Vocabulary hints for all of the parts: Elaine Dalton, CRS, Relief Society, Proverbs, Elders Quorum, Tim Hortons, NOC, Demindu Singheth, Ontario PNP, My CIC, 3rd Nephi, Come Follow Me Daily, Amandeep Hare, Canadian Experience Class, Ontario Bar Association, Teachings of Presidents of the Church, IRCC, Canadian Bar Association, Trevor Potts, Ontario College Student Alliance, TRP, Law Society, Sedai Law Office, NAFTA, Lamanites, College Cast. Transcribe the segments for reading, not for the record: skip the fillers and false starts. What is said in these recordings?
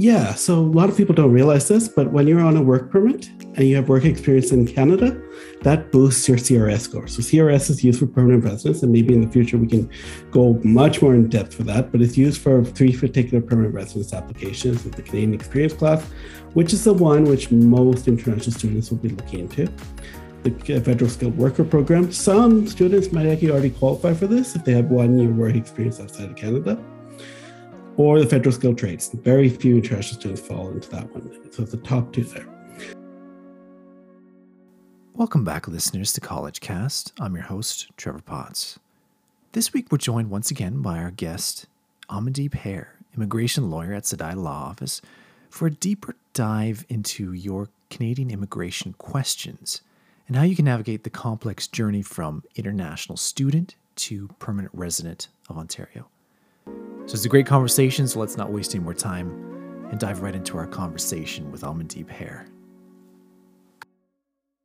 Yeah, so a lot of people don't realize this, but when you're on a work permit and you have work experience in Canada, that boosts your CRS score. So CRS is used for permanent residents, and maybe in the future we can go much more in depth for that, but it's used for 3 particular permanent residence applications with the Canadian Experience class, which is the one which most international students will be looking into. The federal skilled worker program. Some students might actually already qualify for this if they have 1 year work experience outside of Canada. Or the federal skilled trades. Very few international students fall into that one. So it's the top 2 there. Welcome back, listeners, to College Cast. I'm your host, Trevor Potts. This week, we're joined once again by our guest, Amandeep Hare, immigration lawyer at Sedai Law Office, for a deeper dive into your Canadian immigration questions and how you can navigate the complex journey from international student to permanent resident of Ontario. So it's a great conversation, so let's not waste any more time and dive right into our conversation with Amandeep Hare.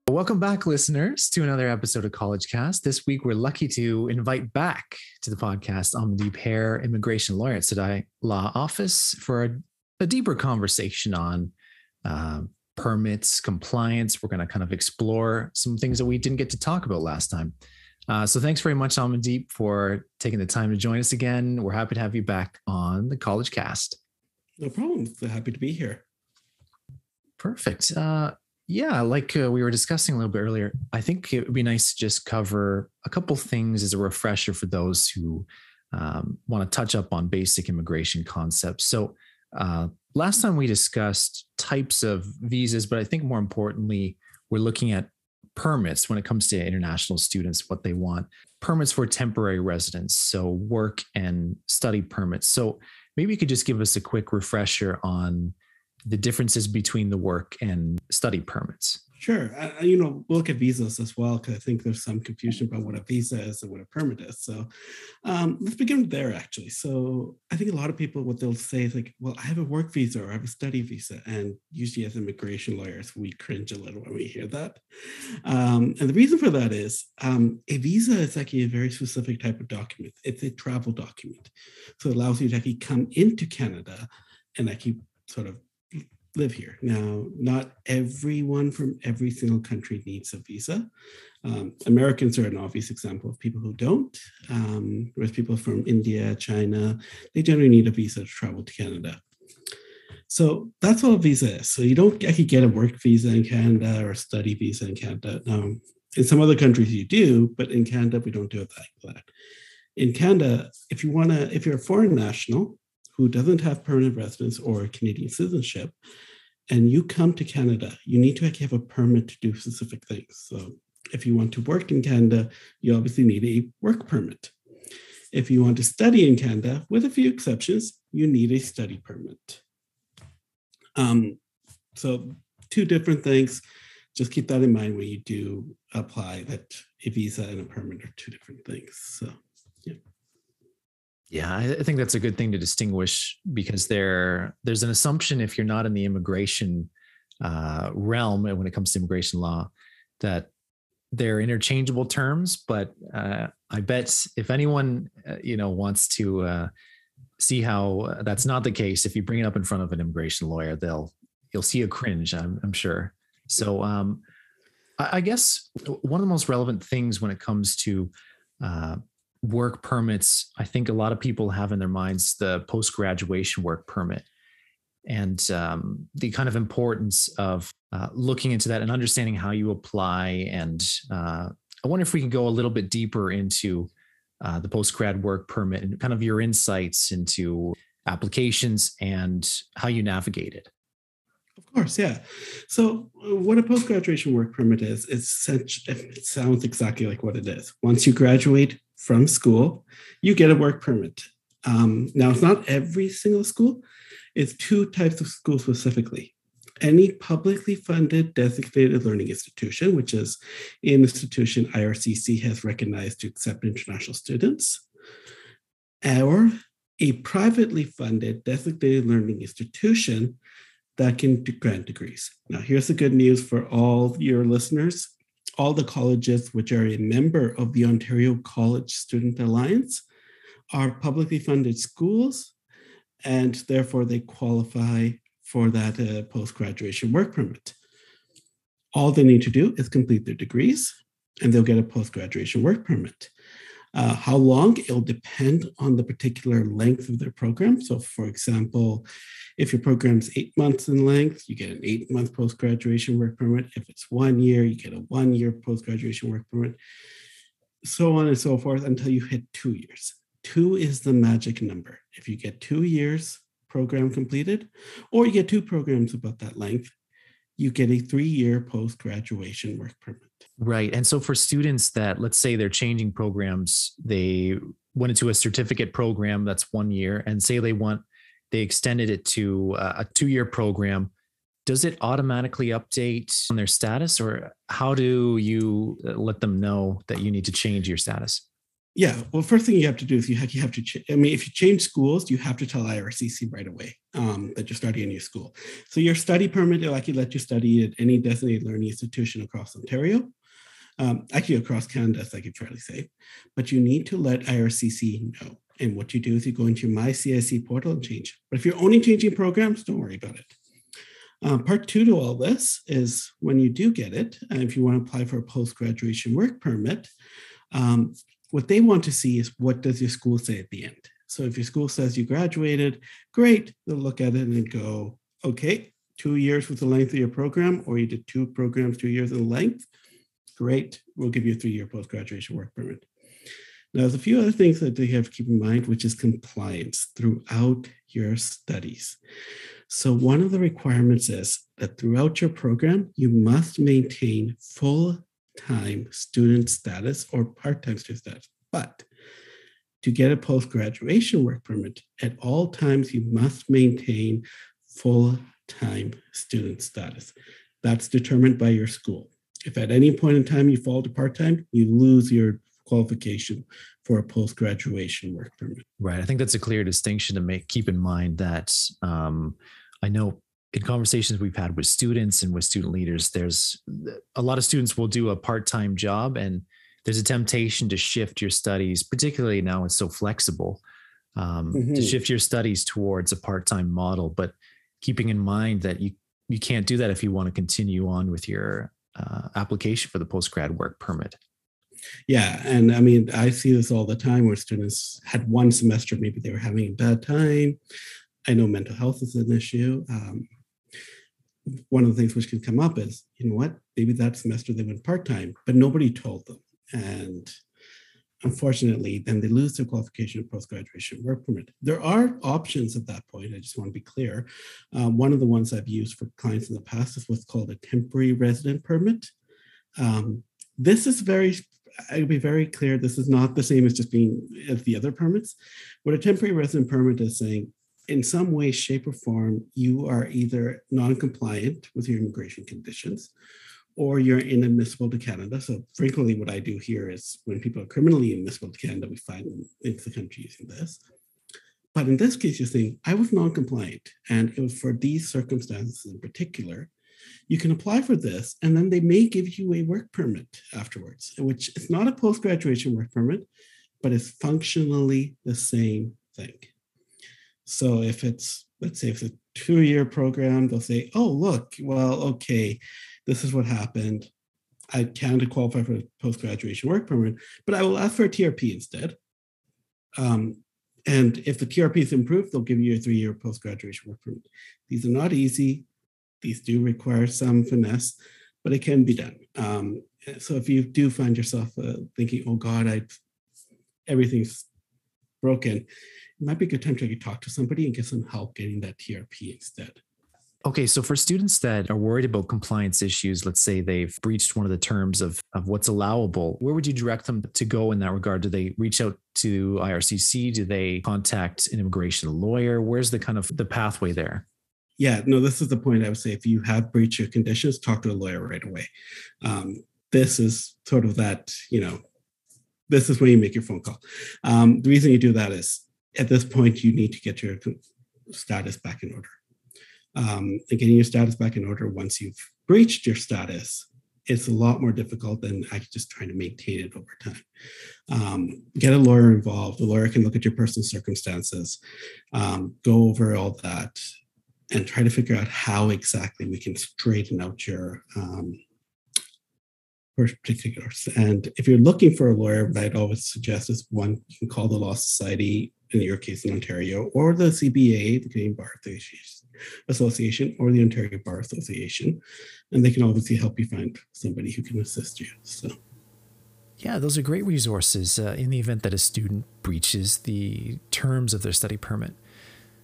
Welcome back, listeners, to another episode of College Cast. This week, we're lucky to invite back to the podcast Amandeep Hare, immigration lawyer at Sedai Law Office, for a deeper conversation on permits, compliance. We're going to kind of explore some things that we didn't get to talk about last time. So thanks very much, Amandeep, for taking the time to join us again. We're happy to have you back on the College Cast. No problem. Happy to be here. Perfect. Like we were discussing a little bit earlier, I think it would be nice to just cover a couple things as a refresher for those who want to touch up on basic immigration concepts. So last time we discussed types of visas, but I think more importantly, we're looking at permits when it comes to international students, what they want. Permits for temporary residence, so work and study permits. So maybe you could just give us a quick refresher on the differences between the work and study permits. Sure. We'll look at visas as well, because I think there's some confusion about what a visa is and what a permit is. So let's begin there, actually. So I think a lot of people, what they'll say is like, well, I have a work visa or I have a study visa. And usually as immigration lawyers, we cringe a little when we hear that. And the reason for that is a visa is actually a very specific type of document. It's a travel document. So it allows you to actually come into Canada and actually sort of live here. Now, not everyone from every single country needs a visa. Americans are an obvious example of people who don't. Whereas people from India, China, they generally need a visa to travel to Canada. So that's all a visa is. So you don't actually get a work visa in Canada or a study visa in Canada. In some other countries you do, but in Canada, we don't do it like that. In Canada, if you're a foreign national, who doesn't have permanent residence or Canadian citizenship, and you come to Canada, you need to actually have a permit to do specific things. So if you want to work in Canada, you obviously need a work permit. If you want to study in Canada, with a few exceptions, you need a study permit. So 2 different things. Just keep that in mind when you do apply, that a visa and a permit are 2 different things. So, yeah. Yeah, I think that's a good thing to distinguish, because there's an assumption if you're not in the immigration realm and when it comes to immigration law that they're interchangeable terms. But I bet if anyone wants to see how that's not the case, if you bring it up in front of an immigration lawyer, you'll see a cringe, I'm sure. So I guess one of the most relevant things when it comes to work permits, I think a lot of people have in their minds the post-graduation work permit and the kind of importance of looking into that and understanding how you apply. And I wonder if we can go a little bit deeper into the post-grad work permit and kind of your insights into applications and how you navigate it. Of course, yeah. So what a post-graduation work permit is, it sounds exactly like what it is. Once you graduate from school, you get a work permit. Now, it's not every single school. It's 2 types of schools specifically. Any publicly funded designated learning institution, which is an institution IRCC has recognized to accept international students, or a privately funded designated learning institution that can grant degrees. Now, here's the good news for all your listeners. All the colleges which are a member of the Ontario College Student Alliance are publicly funded schools, and therefore they qualify for that post-graduation work permit. All they need to do is complete their degrees and they'll get a post-graduation work permit. How long? It'll depend on the particular length of their program. So for example, if your program's 8 months in length, you get an 8-month post-graduation work permit. If it's 1 year, you get a 1-year post-graduation work permit, so on and so forth until you hit 2 years. 2 is the magic number. If you get 2 years program completed, or you get 2 programs about that length, you get a 3-year post-graduation work permit. Right. And so for students that, let's say they're changing programs, they went into a certificate program that's 1 year, and say they extended it to a 2-year program, does it automatically update on their status, or how do you let them know that you need to change your status? Yeah. Well, first thing you have to do is if you change schools, you have to tell IRCC right away that you're studying in your school. So your study permit will actually let you study at any designated learning institution across Ontario, actually across Canada, as I could fairly say, but you need to let IRCC know. And what you do is you go into your My CIC portal and change. But if you're only changing programs, don't worry about it. Part 2 to all this is when you do get it, and if you want to apply for a post-graduation work permit, what they want to see is what does your school say at the end. So if your school says you graduated, great, they'll look at it and go, okay, 2 years was the length of your program, or you did 2 programs, 2 years in length, great, we'll give you a 3-year post-graduation work permit. Now, there's a few other things that you have to keep in mind, which is compliance throughout your studies. So one of the requirements is that throughout your program, you must maintain full-time student status or part-time student status. But to get a post-graduation work permit, at all times, you must maintain full-time student status. That's determined by your school. If at any point in time you fall to part-time, you lose your qualification for a post-graduation work permit. Right. I think that's a clear distinction to make. Keep in mind that I know in conversations we've had with students and with student leaders, there's a lot of students will do a part-time job, and there's a temptation to shift your studies, particularly now it's so flexible, to shift your studies towards a part-time model. But keeping in mind that you can't do that if you want to continue on with your application for the post-grad work permit. Yeah. And I mean, I see this all the time where students had 1 semester, maybe they were having a bad time. I know mental health is an issue. One of the things which can come up is, you know what, maybe that semester they went part-time, but nobody told them. And unfortunately, then they lose their qualification of post-graduation work permit. There are options at that point. I just want to be clear. One of the ones I've used for clients in the past is what's called a temporary resident permit. This is I'll be very clear, this is not the same as just being as the other permits. What a temporary resident permit is saying, in some way, shape, or form, you are either non-compliant with your immigration conditions, or you're inadmissible to Canada. So frequently what I do here is when people are criminally inadmissible to Canada, we find them into the country using this. But in this case, you're saying, I was non-compliant, and it was for these circumstances in particular. You can apply for this, and then they may give you a work permit afterwards, which is not a post-graduation work permit, but it's functionally the same thing. So if it's, let's say it's a 2-year program, they'll say, oh, look, well, okay, this is what happened. I can't qualify for a post-graduation work permit, but I will ask for a TRP instead. And if the TRP is improved, they'll give you a 3-year post-graduation work permit. These are not easy. These do require some finesse, but it can be done. So if you do find yourself thinking, oh God, everything's broken, it might be a good time to talk to somebody and get some help getting that TRP instead. Okay, so for students that are worried about compliance issues, let's say they've breached one of the terms of what's allowable, where would you direct them to go in that regard? Do they reach out to IRCC? Do they contact an immigration lawyer? Where's the kind of the pathway there? Yeah, no, this is the point I would say. If you have breached your conditions, talk to a lawyer right away. This is sort of that, this is when you make your phone call. The reason you do that is at this point, you need to get your status back in order. And getting your status back in order once you've breached your status, it's a lot more difficult than actually just trying to maintain it over time. Get a lawyer involved. The lawyer can look at your personal circumstances, go over all that. and try to figure out how exactly we can straighten out your particulars. And if you're looking for a lawyer, what I'd always suggest is one, you can call the Law Society, in your case in Ontario, or the CBA, the Canadian Bar Association, or the Ontario Bar Association. And they can obviously help you find somebody who can assist you. So, yeah, those are great resources in the event that a student breaches the terms of their study permit.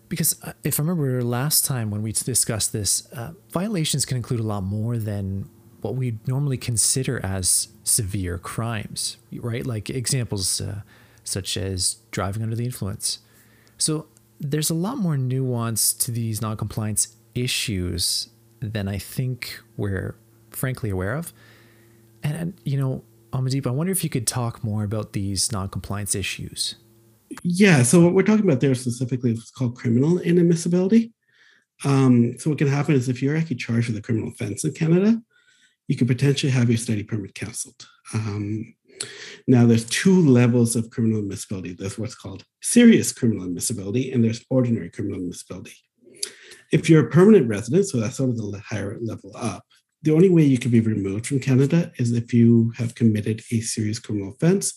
Because if I remember last time when we discussed this, violations can include a lot more than what we normally consider as severe crimes, right? Like examples such as driving under the influence. So there's a lot more nuance to these non-compliance issues than I think we're frankly aware of. And, you know, Amandeep, I wonder if you could talk more about these non-compliance issues. Yeah, so what we're talking about there specifically is what's called criminal inadmissibility. So what can happen is if you're actually charged with a criminal offense in Canada, you could potentially have your study permit canceled. Now, there's two levels of criminal admissibility. There's what's called serious criminal admissibility, and there's ordinary criminal admissibility. If you're a permanent resident, so that's sort of the higher level up, the only way you can be removed from Canada is if you have committed a serious criminal offense,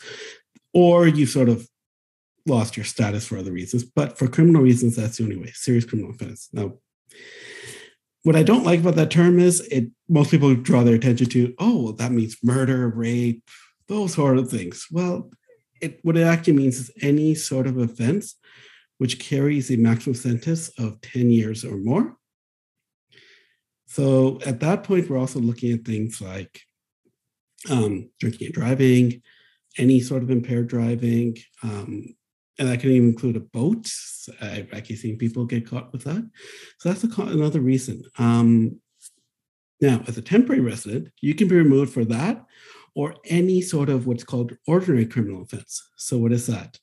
or you sort of lost your status for other reasons. But for criminal reasons, that's the only way, serious criminal offense. Now, what I don't like about that term is most people draw their attention to, oh, well, that means murder, rape, those sort of things. Well, what it actually means is any sort of offense which carries a maximum sentence of 10 years or more. So at that point, we're also looking at things like drinking and driving, any sort of impaired driving, and that can even include a boat. I've actually seen people get caught with that. So that's another reason. Now, as a temporary resident, you can be removed for that or any sort of what's called ordinary criminal offense. So what is that?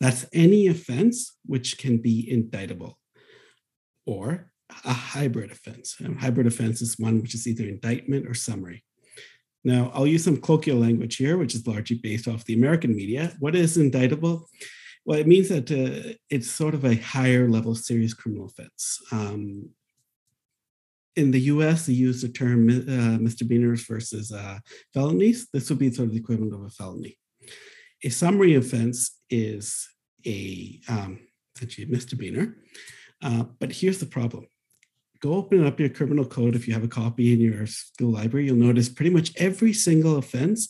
That's any offense which can be indictable or a hybrid offense. And hybrid offense is one which is either indictment or summary. Now, I'll use some colloquial language here, which is largely based off the American media. What is indictable? Well, it means that it's sort of a higher level serious criminal offense. In the US, they use the term misdemeanors versus felonies. This would be sort of the equivalent of a felony. A summary offense is essentially a misdemeanor. But here's the problem. Go open up your criminal code. If you have a copy in your school library, you'll notice pretty much every single offense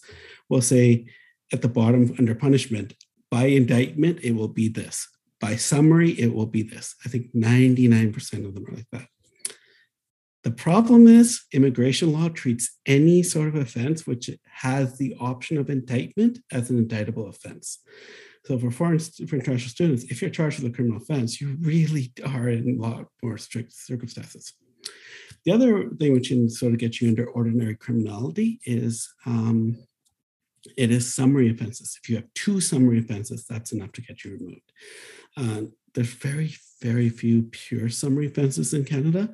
will say at the bottom under punishment, by indictment, it will be this. By summary, it will be this. I think 99% of them are like that. The problem is immigration law treats any sort of offense which has the option of indictment as an indictable offense. So for international students, if you're charged with a criminal offense, you really are in a lot more strict circumstances. The other thing which can sort of get you under ordinary criminality is it is summary offenses. If you have two summary offenses, that's enough to get you removed. There's very, very few pure summary offenses in Canada.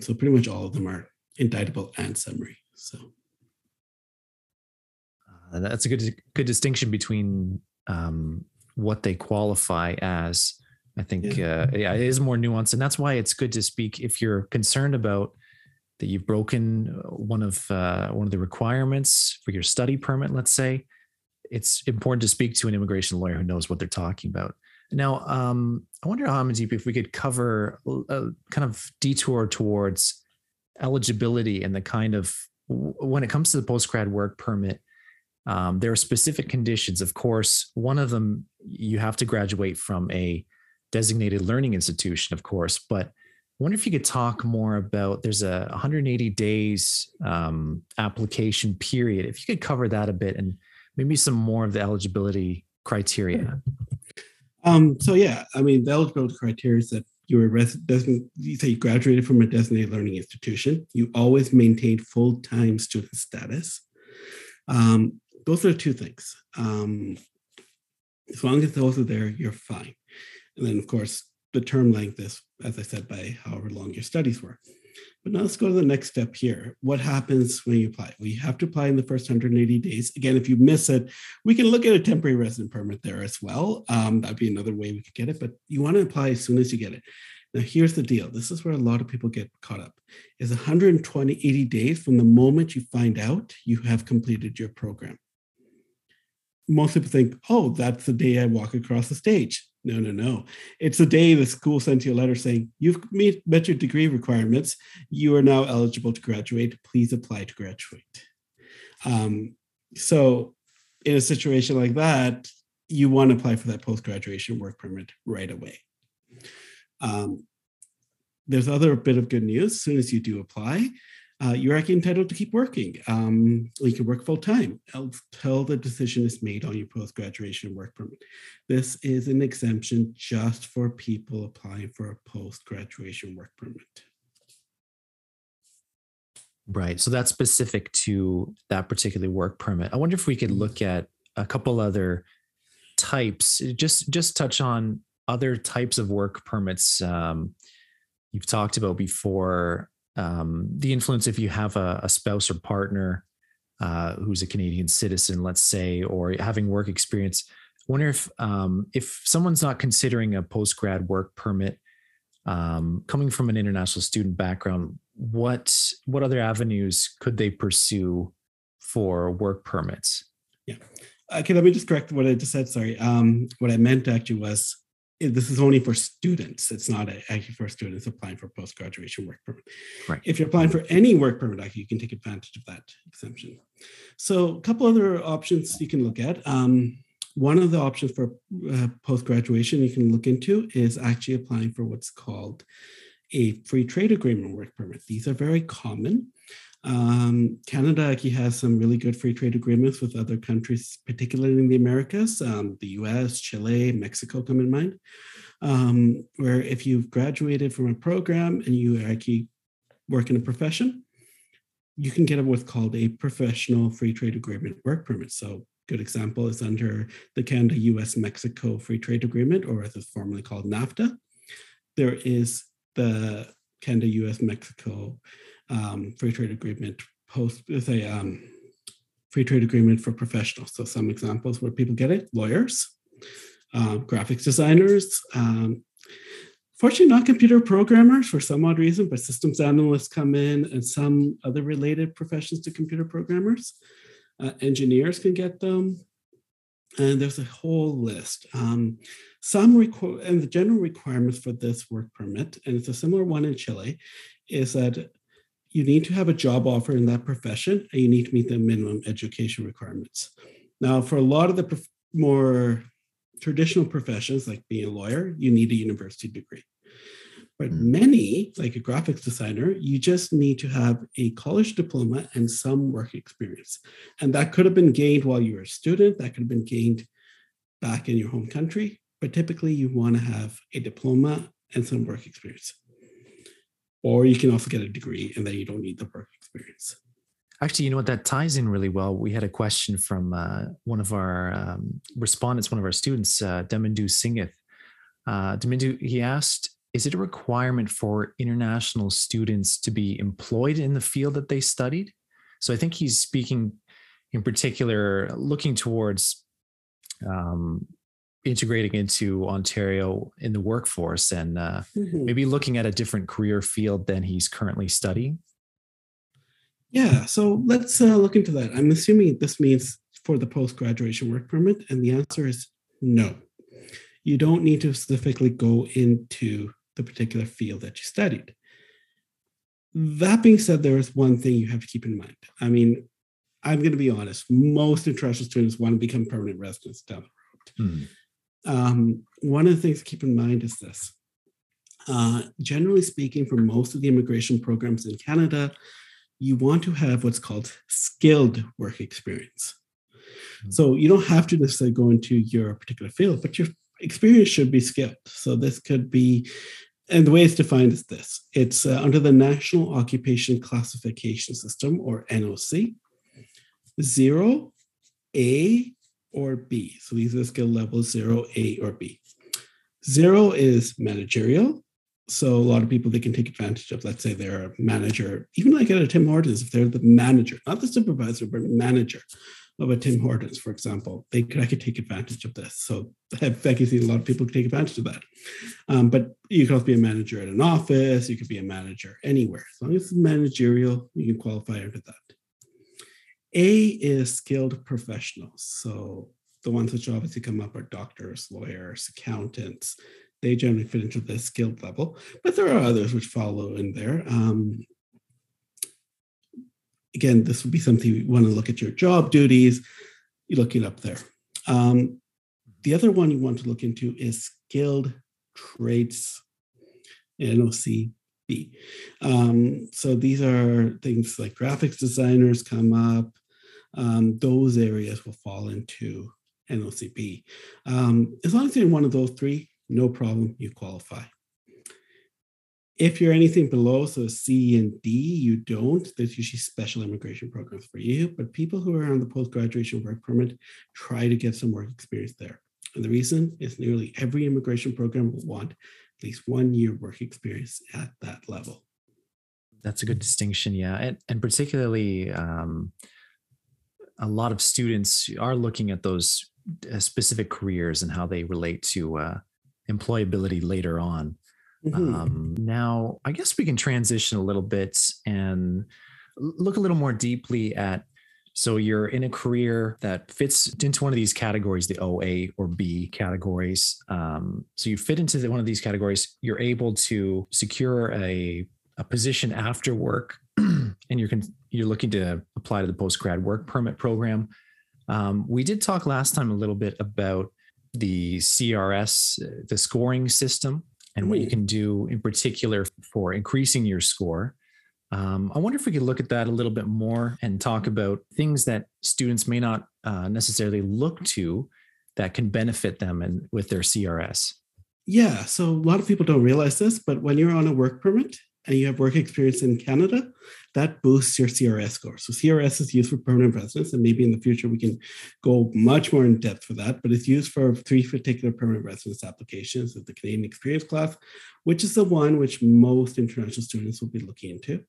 So pretty much all of them are indictable and summary. So that's a good distinction between what they qualify as. I think it is more nuanced, and that's why it's good to speak if you're concerned about that you've broken one of the requirements for your study permit. Let's say it's important to speak to an immigration lawyer who knows what they're talking about. Now, I wonder, Amandeep, if we could cover a kind of detour towards eligibility and the kind of, when it comes to the postgrad work permit, there are specific conditions. Of course, one of them, you have to graduate from a designated learning institution, of course, but I wonder if you could talk more about, there's a 180 days application period. If you could cover that a bit and maybe some more of the eligibility criteria. So yeah, I mean, the eligibility criteria is that you were you graduated from a designated learning institution. You always maintained full-time student status. Those are two things. As long as those are there, you're fine. And then, of course, the term length is, as I said, by however long your studies were. But now let's go to the next step here. What happens when you apply? We have to apply in the first 180 days. Again, if you miss it, we can look at a temporary resident permit there as well. That'd be another way we could get it, but you want to apply as soon as you get it. Now, here's the deal. This is where a lot of people get caught up, is 80 days from the moment you find out you have completed your program. Most people think, oh, that's the day I walk across the stage. No, no, no. It's the day the school sent you a letter saying, you've met your degree requirements. You are now eligible to graduate. Please apply to graduate. So in a situation like that, you want to apply for that post-graduation work permit right away. There's other bit of good news. As soon as you do apply, you're actually entitled to keep working. You can work full-time until the decision is made on your post-graduation work permit. This is an exemption just for people applying for a post-graduation work permit. Right. So that's specific to that particular work permit. I wonder if we could look at a couple other types, just touch on other types of work permits you've talked about before. The influence if you have a spouse or partner who's a Canadian citizen, let's say, or having work experience. I wonder if someone's not considering a post-grad work permit, coming from an international student background, what other avenues could they pursue for work permits? Yeah. Okay, let me just correct what I just said. Sorry. What I meant actually was, this is only for students. It's not actually for students applying for post-graduation work permit. Right. If you're applying for any work permit, actually, you can take advantage of that exemption. So a couple other options you can look at. One of the options for post-graduation you can look into is actually applying for what's called a free trade agreement work permit. These are very common. Canada actually has some really good free trade agreements with other countries, particularly in the Americas. The US, Chile, Mexico come in mind, where if you've graduated from a program and you actually work in a profession, you can get what's called a professional free trade agreement work permit. So good example is under the Canada-US-Mexico Free Trade Agreement, or as it's formerly called NAFTA. There is the Canada-US-Mexico free trade agreement free trade agreement for professionals. So some examples where people get it: lawyers, graphics designers, fortunately not computer programmers for some odd reason, but systems analysts come in, and some other related professions to computer programmers. Engineers can get them. And there's a whole list. And the general requirements for this work permit, and it's a similar one in Chile, is that you need to have a job offer in that profession, and you need to meet the minimum education requirements. Now, for a lot of the more traditional professions, like being a lawyer, you need a university degree. But many, like a graphics designer, you just need to have a college diploma and some work experience. And that could have been gained while you were a student, that could have been gained back in your home country, but typically you want to have a diploma and some work experience. Or you can also get a degree and then you don't need the work experience. Actually, you know what? That ties in really well. We had a question from one of our respondents, one of our students, Demindu Singheth. Demindu, he asked, is it a requirement for international students to be employed in the field that they studied? So I think he's speaking in particular, looking towards integrating into Ontario in the workforce and maybe looking at a different career field than he's currently studying? Yeah, so let's look into that. I'm assuming this means for the post-graduation work permit, and the answer is no. You don't need to specifically go into the particular field that you studied. That being said, there is one thing you have to keep in mind. I mean, I'm going to be honest, most international students want to become permanent residents down the road. One of the things to keep in mind is this. Generally speaking, for most of the immigration programs in Canada, you want to have what's called skilled work experience. So you don't have to necessarily go into your particular field, but your experience should be skilled. So this could be, and the way it's defined is this. It's under the National Occupation Classification System, or NOC, 0, A, or B. So these are skill levels 0, A, or B. 0 is managerial. So a lot of people, they can take advantage of, let's say they're a manager, even like at a Tim Hortons, if they're the manager, not the supervisor, but manager of a Tim Hortons, for example, I could take advantage of this. So I can see a lot of people take advantage of that. But you could also be a manager at an office. You could be a manager anywhere. As long as it's managerial, you can qualify under that. A is skilled professionals. So the ones which obviously come up are doctors, lawyers, accountants. They generally fit into the skilled level, but there are others which follow in there. Again, this would be something you want to look at your job duties. You look it up there. The other one you want to look into is skilled trades, NOC. So these are things like graphics designers come up. Those areas will fall into NOCB. As long as you're in one of those three, no problem, you qualify. If you're anything below, so C and D, you don't. There's usually special immigration programs for you, but people who are on the post-graduation work permit try to get some work experience there. And the reason is nearly every immigration program will want at least 1 year work experience at that level. That's a good distinction, yeah. And particularly a lot of students are looking at those specific careers and how they relate to employability later on. Mm-hmm. Now, I guess we can transition a little bit and look a little more deeply at, so you're in a career that fits into one of these categories, the OA or B categories. So you fit into one of these categories, you're able to secure a position after work, and you're looking to apply to the post-grad work permit program. We did talk last time a little bit about the CRS, the scoring system, and what you can do in particular for increasing your score. I wonder if we could look at that a little bit more and talk about things that students may not necessarily look to that can benefit them and with their CRS. Yeah, so a lot of people don't realize this, but when you're on a work permit and you have work experience in Canada, that boosts your CRS score. So CRS is used for permanent residents, and maybe in the future we can go much more in depth for that, but it's used for three particular permanent residence applications of the Canadian experience class, which is the one which most international students will be looking into.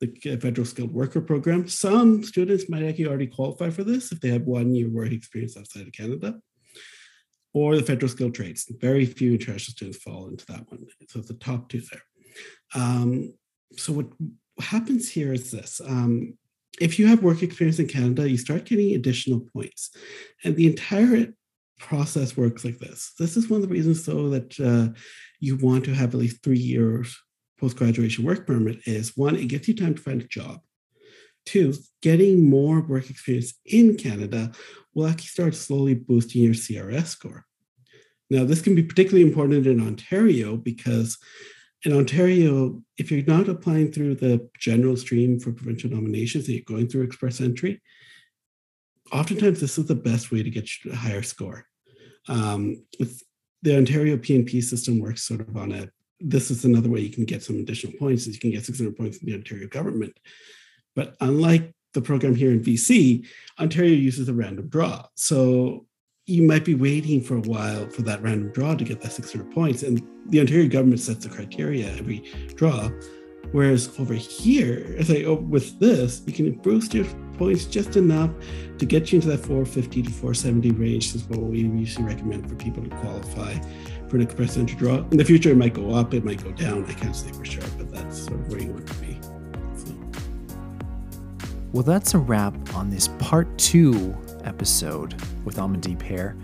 The federal skilled worker program. Some students might actually already qualify for this if they have 1 year work experience outside of Canada. Or the federal skilled trades. Very few international students fall into that one. So it's the top two there. So what happens here is this. If you have work experience in Canada, you start getting additional points. And the entire process works like this. This is one of the reasons, though, that you want to have at least 3 years post-graduation work permit is, one, it gives you time to find a job. Two, getting more work experience in Canada will actually start slowly boosting your CRS score. Now, this can be particularly important in Ontario because in Ontario, if you're not applying through the general stream for provincial nominations and you're going through express entry, oftentimes this is the best way to get a higher score. The Ontario PNP system works sort of on a, this is another way you can get some additional points, is you can get 600 points from the Ontario government. But unlike the program here in BC, Ontario uses a random draw. So you might be waiting for a while for that random draw to get that 600 points. And the Ontario government sets the criteria every draw. Whereas over here, with this, you can boost your points just enough to get you into that 450 to 470 range is what we usually recommend for people to qualify for an express entry draw. In the future, it might go up, it might go down. I can't say for sure, but that's sort of where you want to be. So. Well, that's a wrap on this part two episode with Amandeep Hare.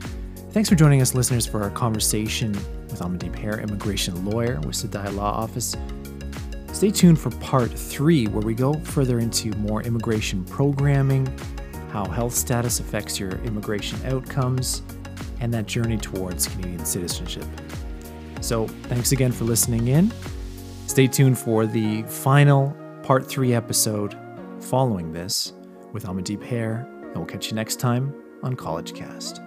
Thanks for joining us, listeners, for our conversation with Amandeep Hare, immigration lawyer with Sedai Law Office. Stay tuned for part three, where we go further into more immigration programming, how health status affects your immigration outcomes, and that journey towards Canadian citizenship. So thanks again for listening in. Stay tuned for the final part three episode following this with Amandeep Hare, and we'll catch you next time on College Cast.